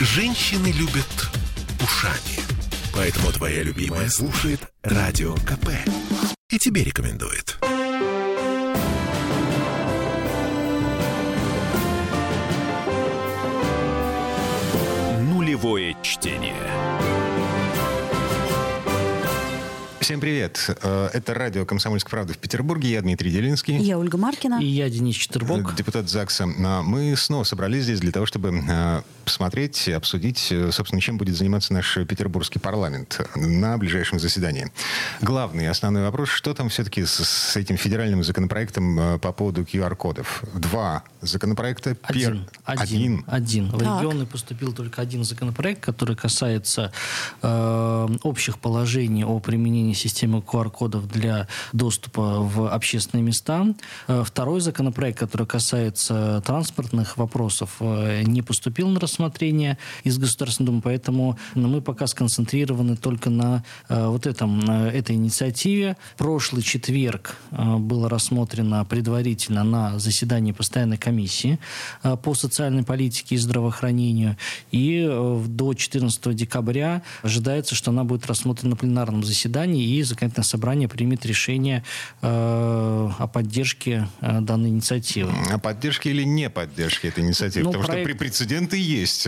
Женщины любят ушами. Поэтому твоя любимая слушает Радио КП. И тебе рекомендует. Нулевое чтение. Всем привет. Это радио «Комсомольская правда» в Петербурге. Я Дмитрий Делинский. Я Ольга Маркина. И я Денис Четербок. Депутат ЗАГСа. Мы снова собрались здесь для того, чтобы посмотреть, обсудить, собственно, чем будет заниматься наш петербургский парламент на ближайшем заседании. Главный, основной вопрос, что там все-таки с этим федеральным законопроектом по поводу QR-кодов? Два законопроекта. Один. В регионы поступил только один законопроект, который касается общих положений о применении системы QR-кодов для доступа в общественные места. Второй законопроект, который касается транспортных вопросов, не поступил на рассмотрение из Государственной Думы, поэтому мы пока сконцентрированы только на этой инициативе. Прошлый четверг было рассмотрено предварительно на заседании постоянной комиссии по социальной политике и здравоохранению, и до 14 декабря ожидается, что она будет рассмотрена на пленарном заседании, и законодательное собрание примет решение о поддержке данной инициативы. О поддержке или не поддержке этой инициативы? Ну, Потому что прецеденты есть.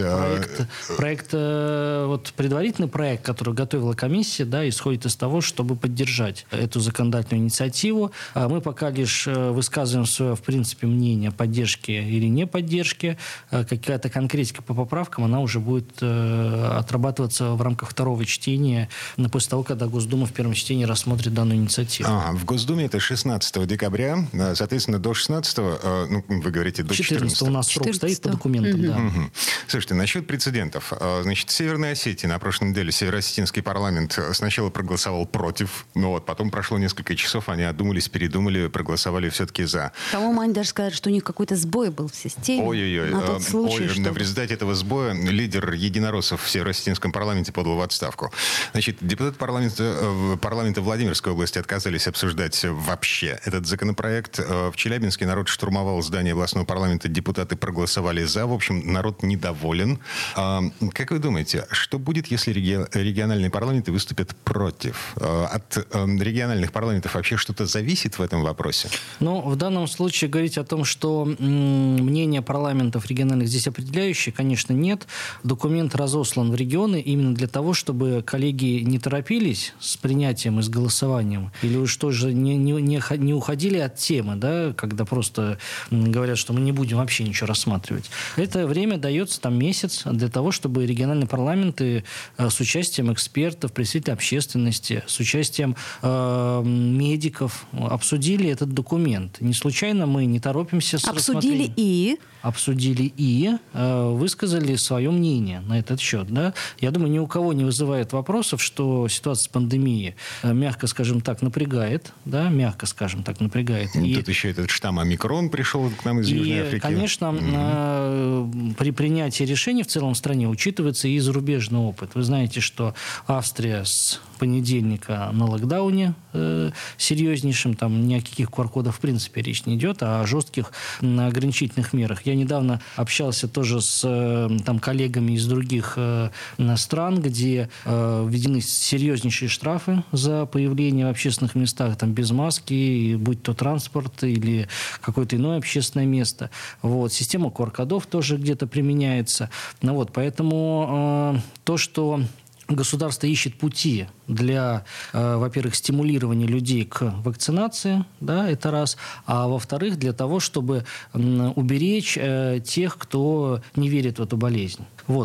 Предварительный проект, который готовила комиссия, исходит из того, чтобы поддержать эту законодательную инициативу. Мы пока лишь высказываем свое, в принципе, мнение о поддержке или не поддержке. Какая-то конкретика по поправкам, она уже будет отрабатываться в рамках второго чтения, после того, когда Госдума в первом чтении рассмотрит данную инициативу. В Госдуме это 16 декабря. Соответственно, до 16-го, вы говорите, до 14-го. У нас срок стоит по документам, Слушайте, насчет прецедентов. Значит, в Северной Осетии на прошлой неделе Североосетинский парламент сначала проголосовал против, потом прошло несколько часов, они одумались, передумали, проголосовали все-таки за. По-моему, они даже сказали, что у них какой-то сбой был в системе. В результате этого сбоя лидер единороссов в Североосетинском парламенте подал в отставку. Значит, депутаты парламента Владимирской области отказались обсуждать вообще этот законопроект. В Челябинске народ штурмовал здание областного парламента, депутаты проголосовали за. В общем, народ недоволен. Как вы думаете, что будет, если региональные парламенты выступят против? От региональных парламентов вообще что-то зависит в этом вопросе? В данном случае говорить о том, что мнение парламентов региональных здесь определяющее, конечно, нет. Документ разослан в регионы именно для того, чтобы коллеги не торопились с принятием и с голосованием, или уж тоже не уходили от темы, когда просто говорят, что мы не будем вообще ничего рассматривать. Это время дается месяц для того, чтобы региональные парламенты с участием экспертов, представителей общественности, с участием медиков обсудили этот документ. Не случайно мы не торопимся с рассмотрением. Обсудили и высказали свое мнение на этот счет. Я думаю, ни у кого не вызывает вопросов, что ситуация с пандемией, мягко скажем так, напрягает. Тут еще этот штамм Омикрон пришел к нам из Южной Африки. Конечно, при принятии решений в целом в стране учитывается и зарубежный опыт. Вы знаете, что Австрия с понедельника на локдауне серьезнейшем, там ни о каких QR-кодах в принципе речь не идет, а о жестких ограничительных мерах. Я недавно общался тоже с коллегами из других стран, где введены серьезнейшие штрафы за появление в общественных местах без маски, будь то транспорт или какое-то иное общественное место. Система QR-кодов тоже где-то применяется. Поэтому то, что государство ищет пути для, во-первых, стимулирования людей к вакцинации, это раз, а во-вторых, для того, чтобы уберечь тех, кто не верит в эту болезнь.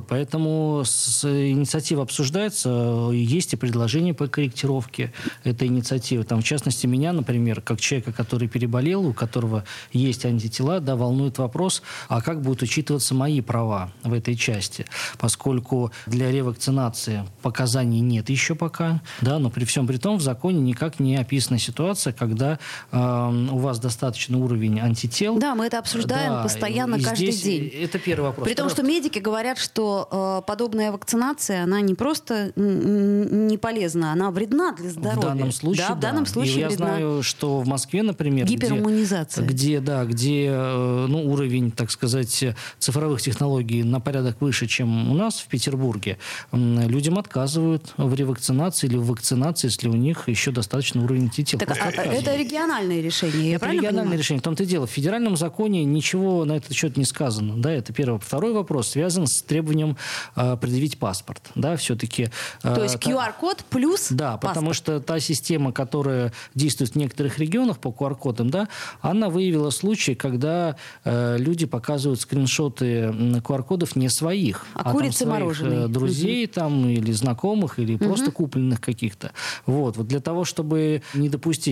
Поэтому инициатива обсуждается, есть и предложения по корректировке этой инициативы. В частности, меня, например, как человека, который переболел, у которого есть антитела, волнует вопрос, а как будут учитываться мои права в этой части, поскольку для ревакцинации показаний нет еще пока. да? Да, но при всем при том в законе никак не описана ситуация, когда у вас достаточный уровень антител. Да, мы это обсуждаем постоянно, каждый день. Это первый вопрос. При том, что медики говорят, что подобная вакцинация, она не просто не полезна, она вредна для здоровья. В данном случае, да. В данном случае я знаю, что в Москве, например, гипериммунизация. Где уровень, так сказать, цифровых технологий на порядок выше, чем у нас в Петербурге, людям отказывают в ревакцинации или в вакцинации, если у них еще достаточно уровень антител. Так, это региональное решение, я правильно понимаю? Региональное решение. В том-то и дело. В федеральном законе ничего на этот счет не сказано. Да, это первый. Второй вопрос связан с требованием предъявить паспорт. Да, все-таки, то есть QR-код плюс паспорт. Потому что та система, которая действует в некоторых регионах по QR-кодам, да, она выявила случаи, когда люди показывают скриншоты QR-кодов не своих, а курицы мороженые друзей там, или знакомых, или просто купленных каких-то. Вот для того, чтобы не допустить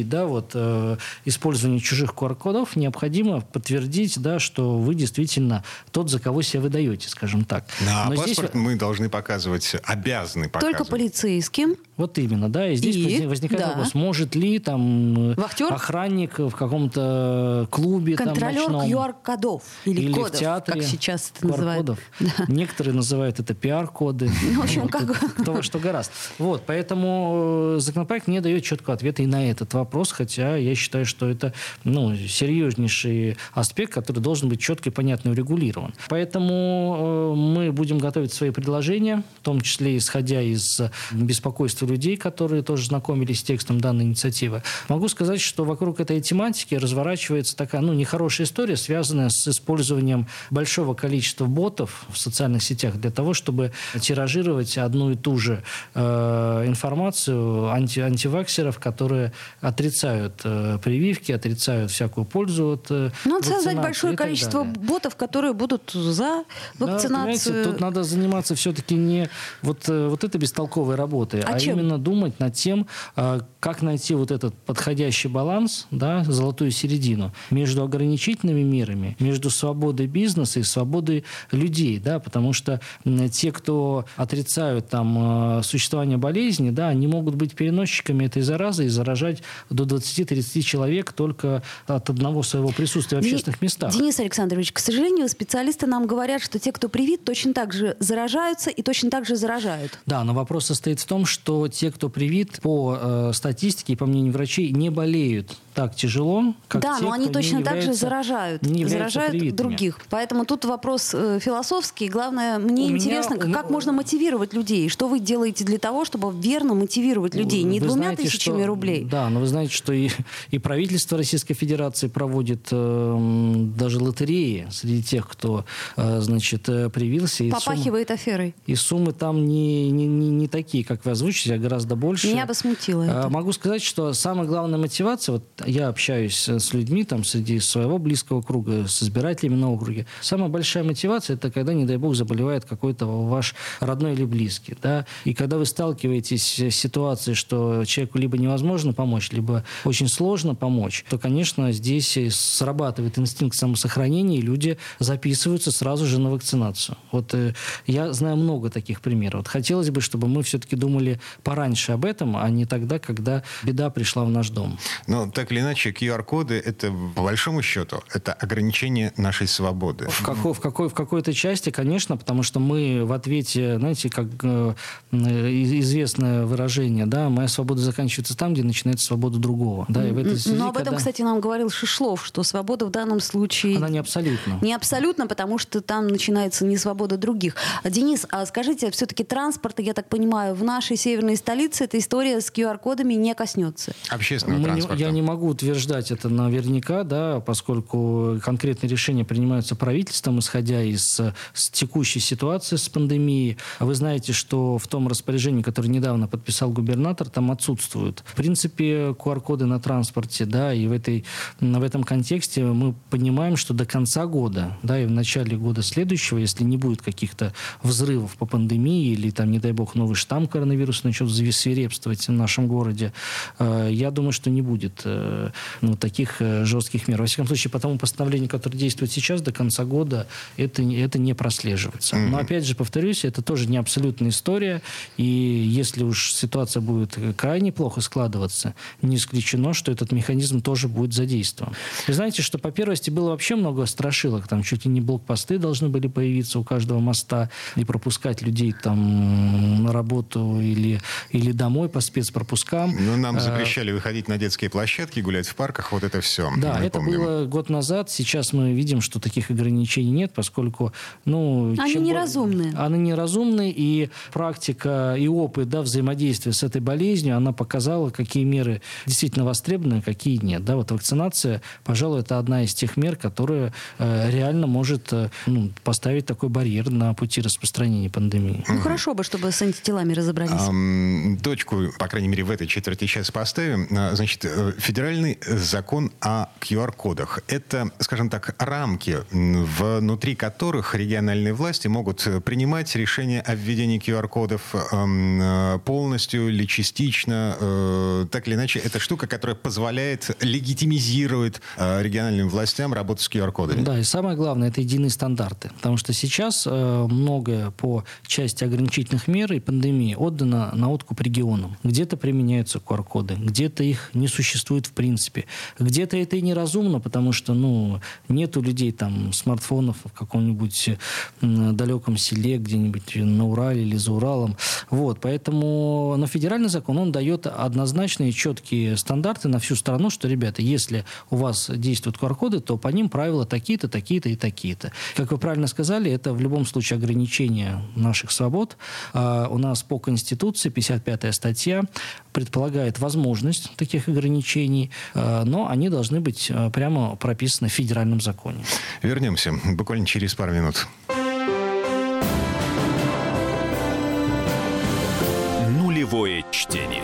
использования чужих QR-кодов, необходимо подтвердить, что вы действительно тот, за кого себя выдаете, скажем так. Но паспорт здесь мы должны показывать, обязаны показывать. Только полицейским. Вот именно, да. И здесь возникает вопрос, может ли там вахтер? Охранник в каком-то клубе контролер там, ночном, QR-кодов или кодов, в театре, как сейчас это называют. Да. Некоторые называют это PR-коды. В общем, кто во что горазд. Поэтому законопроект не дает четкого ответа и на этот вопрос, хотя я считаю, что это серьезнейший аспект, который должен быть четко и понятно урегулирован. Поэтому мы будем готовить свои предложения, в том числе исходя из беспокойства людей, которые тоже знакомились с текстом данной инициативы. Могу сказать, что вокруг этой тематики разворачивается такая, нехорошая история, связанная с использованием большого количества ботов в социальных сетях для того, чтобы тиражировать одну и ту же информацию антиваксеров, которые отрицают прививки, отрицают всякую пользу от вакцинации. Надо создать большое количество ботов, которые будут за вакцинацию. Да, тут надо заниматься все-таки не вот этой бестолковой работой, а именно думать над тем, как найти вот этот подходящий баланс, золотую середину между ограничительными мерами, между свободой бизнеса и свободой людей, потому что те, кто отрицают существование болезни, они могут быть переносчиками этой заразы и заражать до 20-30 человек только от одного своего присутствия в общественных местах. Денис Александрович, к сожалению, специалисты нам говорят, что те, кто привит, точно так же заражаются и точно так же заражают. Да, но вопрос состоит в том, что те, кто привит, по статистике и по мнению врачей, не болеют так тяжело, как те, но они кто точно так же заражают других. Поэтому тут вопрос философский. Главное, мне интересно, как можно мотивировать людей? Что вы делаете для того, чтобы верно мотивировать людей? Не 2 000 рублей. Да, но вы знаете, что и правительство Российской Федерации проводит даже лотереи среди тех, кто привился. Попахивает аферой. И суммы там не такие, как вы озвучите, а гораздо больше. Меня бы смутило это. Могу сказать, что самая главная мотивация, я общаюсь с людьми там среди своего близкого круга, с избирателями на округе. Самая большая мотивация — это когда, не дай бог, заболевает какой-то ваш родной или близкий. Да? И когда вы сталкиваетесь с ситуацией, что человеку либо невозможно помочь, либо очень сложно помочь, то, конечно, здесь срабатывает инстинкт самосохранения, и люди записываются сразу же на вакцинацию. Я знаю много таких примеров. Хотелось бы, чтобы мы все-таки думали пораньше об этом, а не тогда, когда беда пришла в наш дом. Но так или иначе, QR-коды — это, по большому счету, это ограничение нашей свободы. В какой-то части, конечно, потому что мы в ответе, знаете, как известное выражение, моя свобода заканчивается там, где начинается свобода другого. Да, и в этой связи, но об этом, кстати, нам говорил Шишлов, что свобода в данном случае... Она не абсолютна. Не абсолютна, потому что там начинается не свобода других. Денис, а скажите, все-таки транспорт, я так понимаю, в нашей северной столице эта история с QR-кодами не коснется? Общественного транспорта. Я не могу утверждать это наверняка, поскольку конкретные решения принимаются правительством, исходя из текущей ситуации с пандемией. Вы знаете, что в том распоряжении, которое недавно подписал губернатор, там отсутствуют, в принципе, QR-коды на транспорте, и в этом контексте мы понимаем, что до конца года, и в начале года следующего, если не будет каких-то взрывов по пандемии или, не дай бог, новый штамм коронавируса начнет начал свирепствовать в нашем городе, я думаю, что не будет таких жестких мер. Во всяком случае, по тому постановлению, которое действует сейчас, до конца года это не прослеживается. Но, опять же, повторюсь, это тоже не абсолютная история. И если уж ситуация будет крайне плохо складываться, не исключено, что этот механизм тоже будет задействован. Вы знаете, что по первости было вообще много страшилок. Там чуть ли не блокпосты должны были появиться у каждого моста и пропускать людей там на работу или домой по спецпропускам. Но нам запрещали выходить на детские площадки, гулять в парках, вот это все. Да, это было год назад. Сейчас мы видим, что таких ограничений нет, поскольку... Они неразумные. Они неразумные, и практика и опыт взаимодействия с этой болезнью, она показала, какие меры действительно востребованы, какие нет. Да, вот вакцинация, пожалуй, это одна из тех мер, которая реально может поставить такой барьер на пути распространения пандемии. Хорошо бы, чтобы с антителами разобрались. Точку, по крайней мере, в этой четверти сейчас поставим. Значит, федеральный закон о QR-кодах. Это, скажем так, рамки, внутри которых региональные власти могут принимать решения о введении QR-кодов полностью или частично. Так или иначе, это штука, которая позволяет, легитимизирует региональным властям работу с QR-кодами. Да, и самое главное, это единые стандарты. Потому что сейчас многое по части ограничительных мер и пандемии отдано на откуп регионам. Где-то применяются QR-коды, где-то их не существует в принципе. Где-то это и неразумно, потому что нет у людей там смартфонов в каком-нибудь далеком селе, где-нибудь на Урале или за Уралом. Вот, поэтому, но федеральный закон, он дает однозначные, четкие стандарты на всю страну, что, ребята, если у вас действуют QR-коды, то по ним правила такие-то, такие-то и такие-то. Как вы правильно сказали, это в любом случае ограничение наших свобод. У нас по Конституции 55-я статья предполагает возможность таких ограничений, но они должны быть прямо прописаны в федеральном законе. Вернемся буквально через пару минут. Нулевое чтение.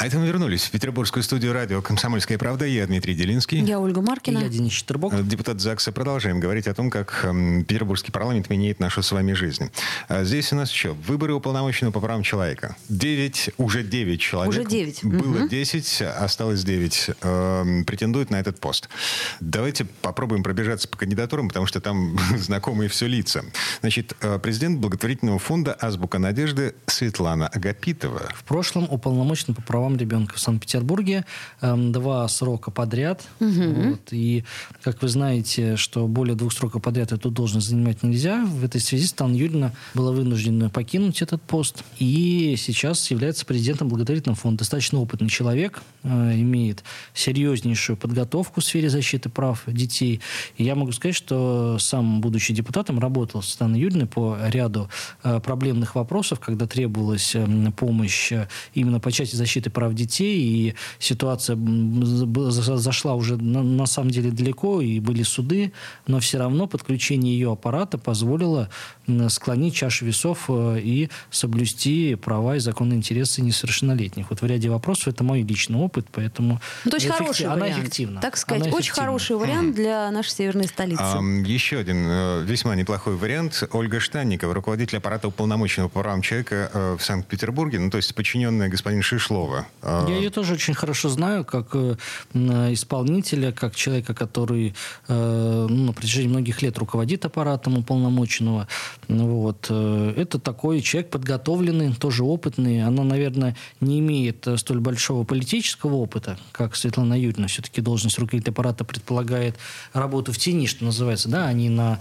А это мы вернулись в петербургскую студию радио «Комсомольская правда». Я Дмитрий Делинский. Я Ольга Маркина. Я Денис Четербок. Депутат ЗАГСа. Продолжаем говорить о том, как петербургский парламент меняет нашу с вами жизнь. Здесь у нас еще выборы уполномоченного по правам человека. 9 человек. Уже 9. Было 10, осталось 9. Претендует на этот пост. Давайте попробуем пробежаться по кандидатурам, потому что там знакомые все лица. Значит, президент благотворительного фонда «Азбука надежды» Светлана Агапитова. В прошлом уполномоченный по правам ребенка в Санкт-Петербурге 2 срока подряд. Вот. И, как вы знаете, что более 2 сроков подряд эту должность занимать нельзя. В этой связи Светлана Юрьевна была вынуждена покинуть этот пост. И сейчас является президентом благотворительного фонда. Достаточно опытный человек, имеет серьезнейшую подготовку в сфере защиты прав детей. И я могу сказать, что сам, будучи депутатом, работал с Светланой Юрьевной по ряду проблемных вопросов, когда требовалась помощь именно по части защиты прав детей, и ситуация зашла уже на самом деле далеко, и были суды, но все равно подключение ее аппарата позволило склонить чашу весов и соблюсти права и законные интересы несовершеннолетних. Вот в ряде вопросов это мой личный опыт, поэтому она эффективна. Так сказать, она очень эффективна. Хороший вариант для нашей северной столицы. Еще один весьма неплохой вариант. Ольга Штанникова, руководитель аппарата уполномоченного по правам человека в Санкт-Петербурге, то есть подчиненная господин Шишлова. Я ее тоже очень хорошо знаю, как исполнителя, как человека, который на протяжении многих лет руководит аппаратом уполномоченного. Вот. Это такой человек подготовленный, тоже опытный. Она, наверное, не имеет столь большого политического опыта, как Светлана Юрьевна. Все-таки должность руководителя аппарата предполагает работу в тени, что называется, да, а не на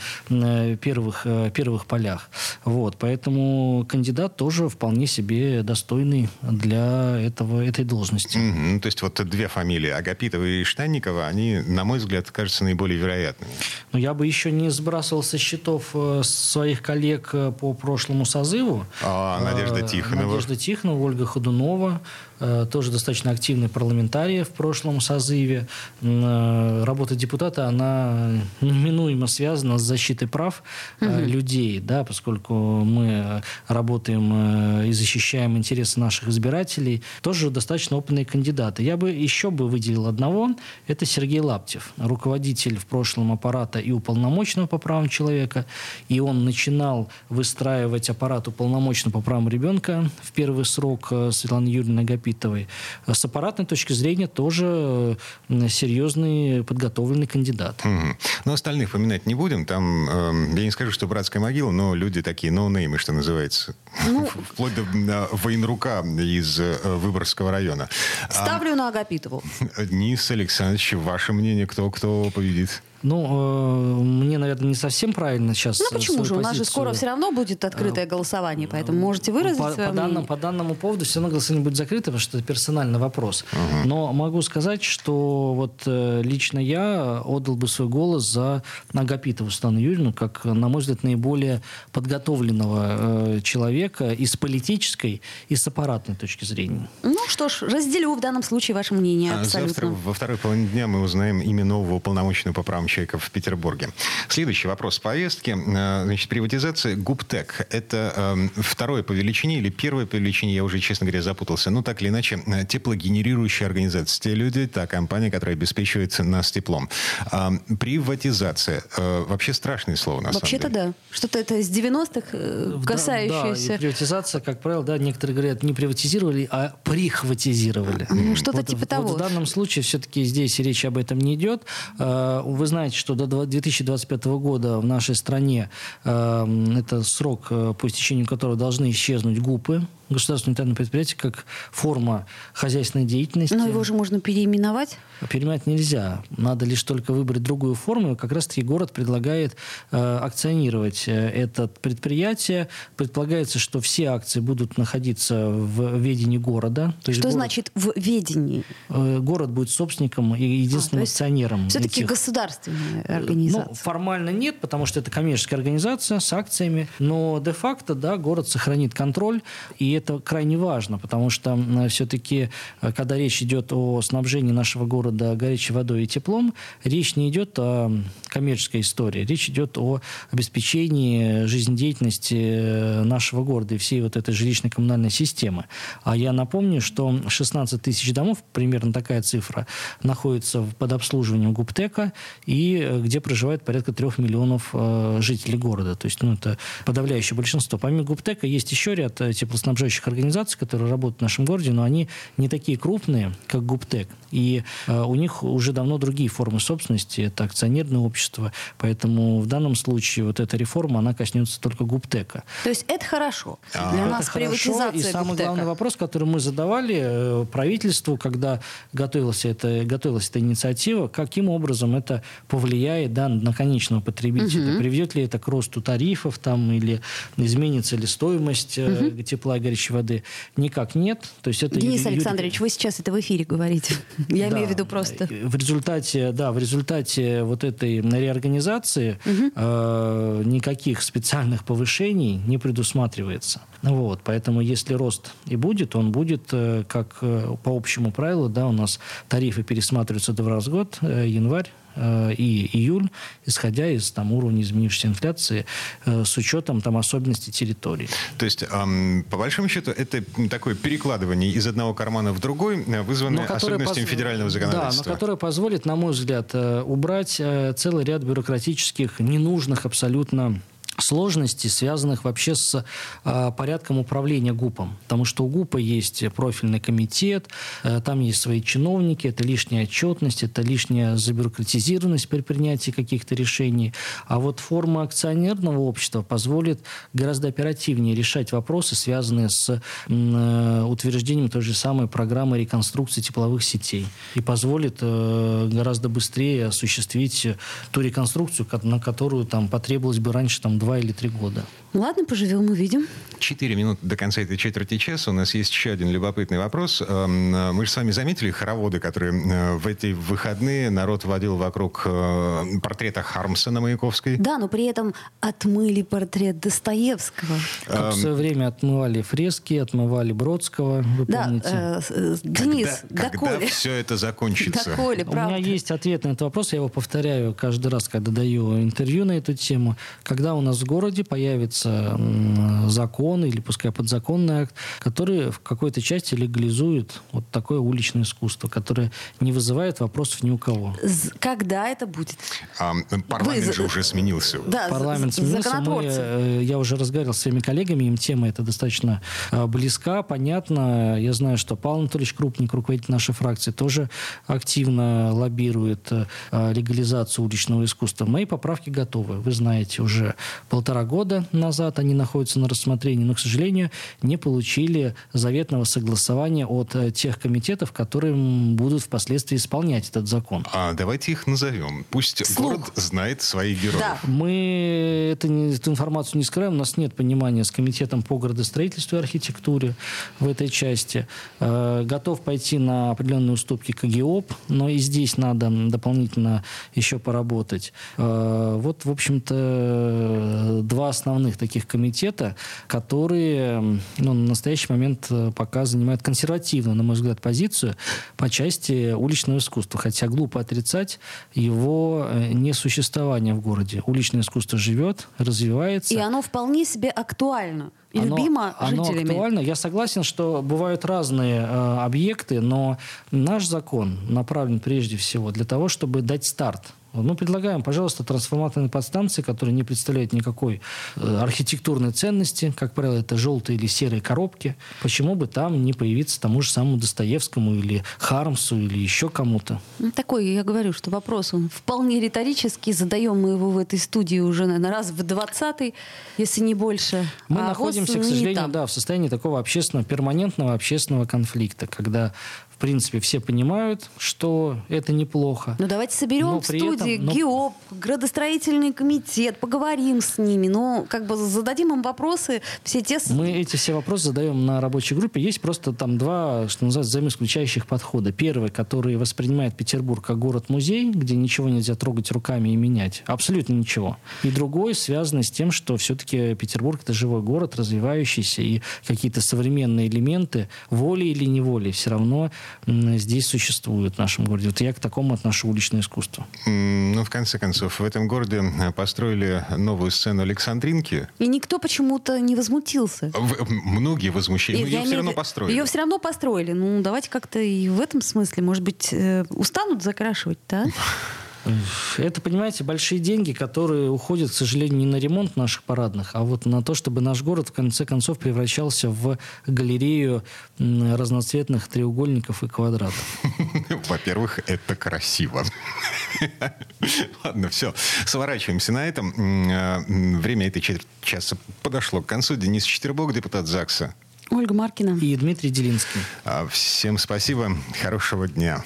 первых полях. Вот. Поэтому кандидат тоже вполне себе достойный для этого этой должности. Mm-hmm. То есть вот две фамилии, Агапитова и Штанникова, они, на мой взгляд, кажутся наиболее вероятными. Но я бы еще не сбрасывал со счетов своих коллег по прошлому созыву. Надежда Тихонова. Надежда Тихонова, Ольга Ходунова. Тоже достаточно активный парламентарий в прошлом созыве. Работа депутата, она неминуемо связана с защитой прав людей, да, поскольку мы работаем и защищаем интересы наших избирателей. Тоже достаточно опытные кандидаты. Я бы еще выделил одного. Это Сергей Лаптев, руководитель в прошлом аппарата и уполномоченного по правам человека. И он начинал выстраивать аппарат уполномоченного по правам ребенка в первый срок Светланы Юрьевны Агапитовой. С аппаратной точки зрения тоже серьезный подготовленный кандидат. Mm-hmm. Но остальных поминать не будем. Там, я не скажу, что братская могила, но люди такие ноунеймы, что называется. Ну, вплоть до военрука из Выборгского района. Ставлю на Агапитову. Денис Александрович, ваше мнение, кто победит? Ну, мне, наверное, не совсем правильно сейчас. Ну почему же? У нас же скоро все равно будет открытое голосование, поэтому можете выразить свое мнение. По данному поводу все равно голосование будет закрыто, потому что это персональный вопрос. Угу. Но могу сказать, что вот лично я отдал бы свой голос за Агапитову Светлану Юрьевну, как, на мой взгляд, наиболее подготовленного человека и с политической, и с аппаратной точки зрения. Ну что ж, разделю в данном случае ваше мнение абсолютно. Завтра во второй половине дня мы узнаем имя нового уполномоченного по правам человека в Петербурге. Следующий вопрос повестки. Значит, приватизация ГУПТЭК. Это второе по величине или первое по величине, я уже, честно говоря, запутался. Но так или иначе, теплогенерирующая организация. Те люди, та компания, которая обеспечивает нас теплом. Приватизация. Вообще страшное слово, на самом деле. Вообще-то да. Что-то это из 90-х касающееся. Да, и приватизация, как правило, да, некоторые говорят, не приватизировали, а прихватизировали. Что-то типа того. В данном случае все-таки здесь речь об этом не идет. Вы знаете, что до 2025 года в нашей стране это срок, по истечению которого должны исчезнуть ГУПы, государственные унитарные предприятия, как форма хозяйственной деятельности. Но его же можно переименовать? Переименовать нельзя. Надо лишь только выбрать другую форму. И как раз-таки город предлагает акционировать это предприятие. Предполагается, что все акции будут находиться в ведении города. То есть что город, значит в ведении? Город будет собственником и единственным акционером. Все-таки государственная организация. Ну, формально нет, потому что это коммерческая организация с акциями. Но де-факто, да, город сохранит контроль. И это крайне важно, потому что все-таки, когда речь идет о снабжении нашего города горячей водой и теплом, речь не идет о коммерческой истории, речь идет о обеспечении жизнедеятельности нашего города и всей вот этой жилищно-коммунальной системы. А я напомню, что 16 тысяч домов, примерно такая цифра, находится под обслуживанием ГУПТЭКа, и где проживает порядка 3 миллионов жителей города. То есть, это подавляющее большинство. Помимо ГУПТЭКа есть еще ряд теплоснабженных организаций, которые работают в нашем городе, но они не такие крупные, как ГУПТЭК. И у них уже давно другие формы собственности. Это акционерное общество. Поэтому в данном случае вот эта реформа, она коснется только ГУПТЭКа. То есть это хорошо. Для нас приватизация ГУПТЭКа. И самый главный вопрос, который мы задавали правительству, когда готовилась эта инициатива, каким образом это повлияет на конечного потребителя. Угу. Приведет ли это к росту тарифов или изменится ли стоимость тепла и горячей воды? Никак нет. То есть это Денис Александрович, вы сейчас это в эфире говорите. Я имею в виду просто. В результате вот этой реорганизации никаких специальных повышений не предусматривается. Поэтому если рост и будет, он будет как по общему правилу. Да, у нас тарифы пересматриваются 2 раза в год, январь и июль, исходя из уровня изменившейся инфляции с учетом особенностей территории. То есть, по большому счету, это такое перекладывание из одного кармана в другой, вызванное особенностями федерального законодательства. Да, но которое позволит, на мой взгляд, убрать целый ряд бюрократических, ненужных абсолютно сложностей, связанных вообще с порядком управления ГУПом. Потому что у ГУПа есть профильный комитет, там есть свои чиновники, это лишняя отчетность, это лишняя забюрократизированность при принятии каких-то решений. А вот форма акционерного общества позволит гораздо оперативнее решать вопросы, связанные с утверждением той же самой программы реконструкции тепловых сетей. И позволит гораздо быстрее осуществить ту реконструкцию, на которую потребовалось бы раньше 2-3 2 или 3 года. Ладно, поживем, увидим. 4 минуты до конца этой четверти часа. У нас есть еще один любопытный вопрос. Мы же с вами заметили хороводы, которые в эти выходные народ водил вокруг портрета Хармса на Маяковской. Да, но при этом отмыли портрет Достоевского. Как в свое время отмывали фрески, отмывали Бродского, вы помните? Денис, доколе? Когда все это закончится? Доколе, правда. У меня есть ответ на этот вопрос, я его повторяю каждый раз, когда даю интервью на эту тему. Когда у нас в городе появится закон или пускай подзаконный акт, который в какой-то части легализует вот такое уличное искусство, которое не вызывает вопросов ни у кого. Когда это будет? Парламент же уже сменился. Да, парламент сменился. Я уже разговаривал с своими коллегами, им тема эта достаточно близка, понятна. Я знаю, что Павел Анатольевич Крупник, руководитель нашей фракции, тоже активно лоббирует легализацию уличного искусства. Мои поправки готовы. Вы знаете, уже 1,5 года назад они находятся на рассмотрении, но, к сожалению, не получили заветного согласования от тех комитетов, которые будут впоследствии исполнять этот закон. А давайте их назовем. Пусть город знает своих героев. Да. Мы эту информацию не скрываем. У нас нет понимания с комитетом по градостроительству и архитектуре в этой части. Готов пойти на определенные уступки КГИОП, но и здесь надо дополнительно еще поработать. Вот, в общем-то, 2 основных таких комитета, которые на настоящий момент пока занимают консервативную, на мой взгляд, позицию по части уличного искусства. Хотя глупо отрицать его несуществование в городе. Уличное искусство живет, развивается. И оно вполне себе актуально. Любимо жителями. Оно актуально. Я согласен, что бывают разные объекты, но наш закон направлен прежде всего для того, чтобы дать старт. Мы предлагаем, пожалуйста, трансформаторные подстанции, которые не представляют никакой архитектурной ценности. Как правило, это желтые или серые коробки. Почему бы там не появиться тому же самому Достоевскому или Хармсу или еще кому-то? Такой, я говорю, что вопрос он вполне риторический. Задаем мы его в этой студии уже, наверное, раз в 20-й, если не больше. Мы находимся, к сожалению, в состоянии такого перманентного общественного конфликта, когда... В принципе, все понимают, что это неплохо. Но давайте соберем в студии ГИОП, градостроительный комитет, поговорим с ними, зададим им вопросы, все те... Мы эти все вопросы задаем на рабочей группе. Есть просто 2, что называется, взаимоисключающих подхода. Первый, который воспринимает Петербург как город-музей, где ничего нельзя трогать руками и менять. Абсолютно ничего. И другой, связанный с тем, что все-таки Петербург — это живой город, развивающийся, и какие-то современные элементы, волей или неволей, все равно... здесь существует в нашем городе. Вот я к такому отношу уличное искусство. В конце концов, в этом городе построили новую сцену Александринки. И никто почему-то не возмутился. Многие возмущались, но ее все равно построили. Ее все равно построили. Давайте как-то и в этом смысле, может быть, устанут закрашивать, да? Это, понимаете, большие деньги, которые уходят, к сожалению, не на ремонт наших парадных, а вот на то, чтобы наш город, в конце концов, превращался в галерею разноцветных треугольников и квадратов. Во-первых, это красиво. Ладно, все. Сворачиваемся на этом. Время этой четверти часа подошло к концу. Денис Четербок, депутат ЗАГСа. Ольга Маркина. И Дмитрий Делинский. Всем спасибо. Хорошего дня.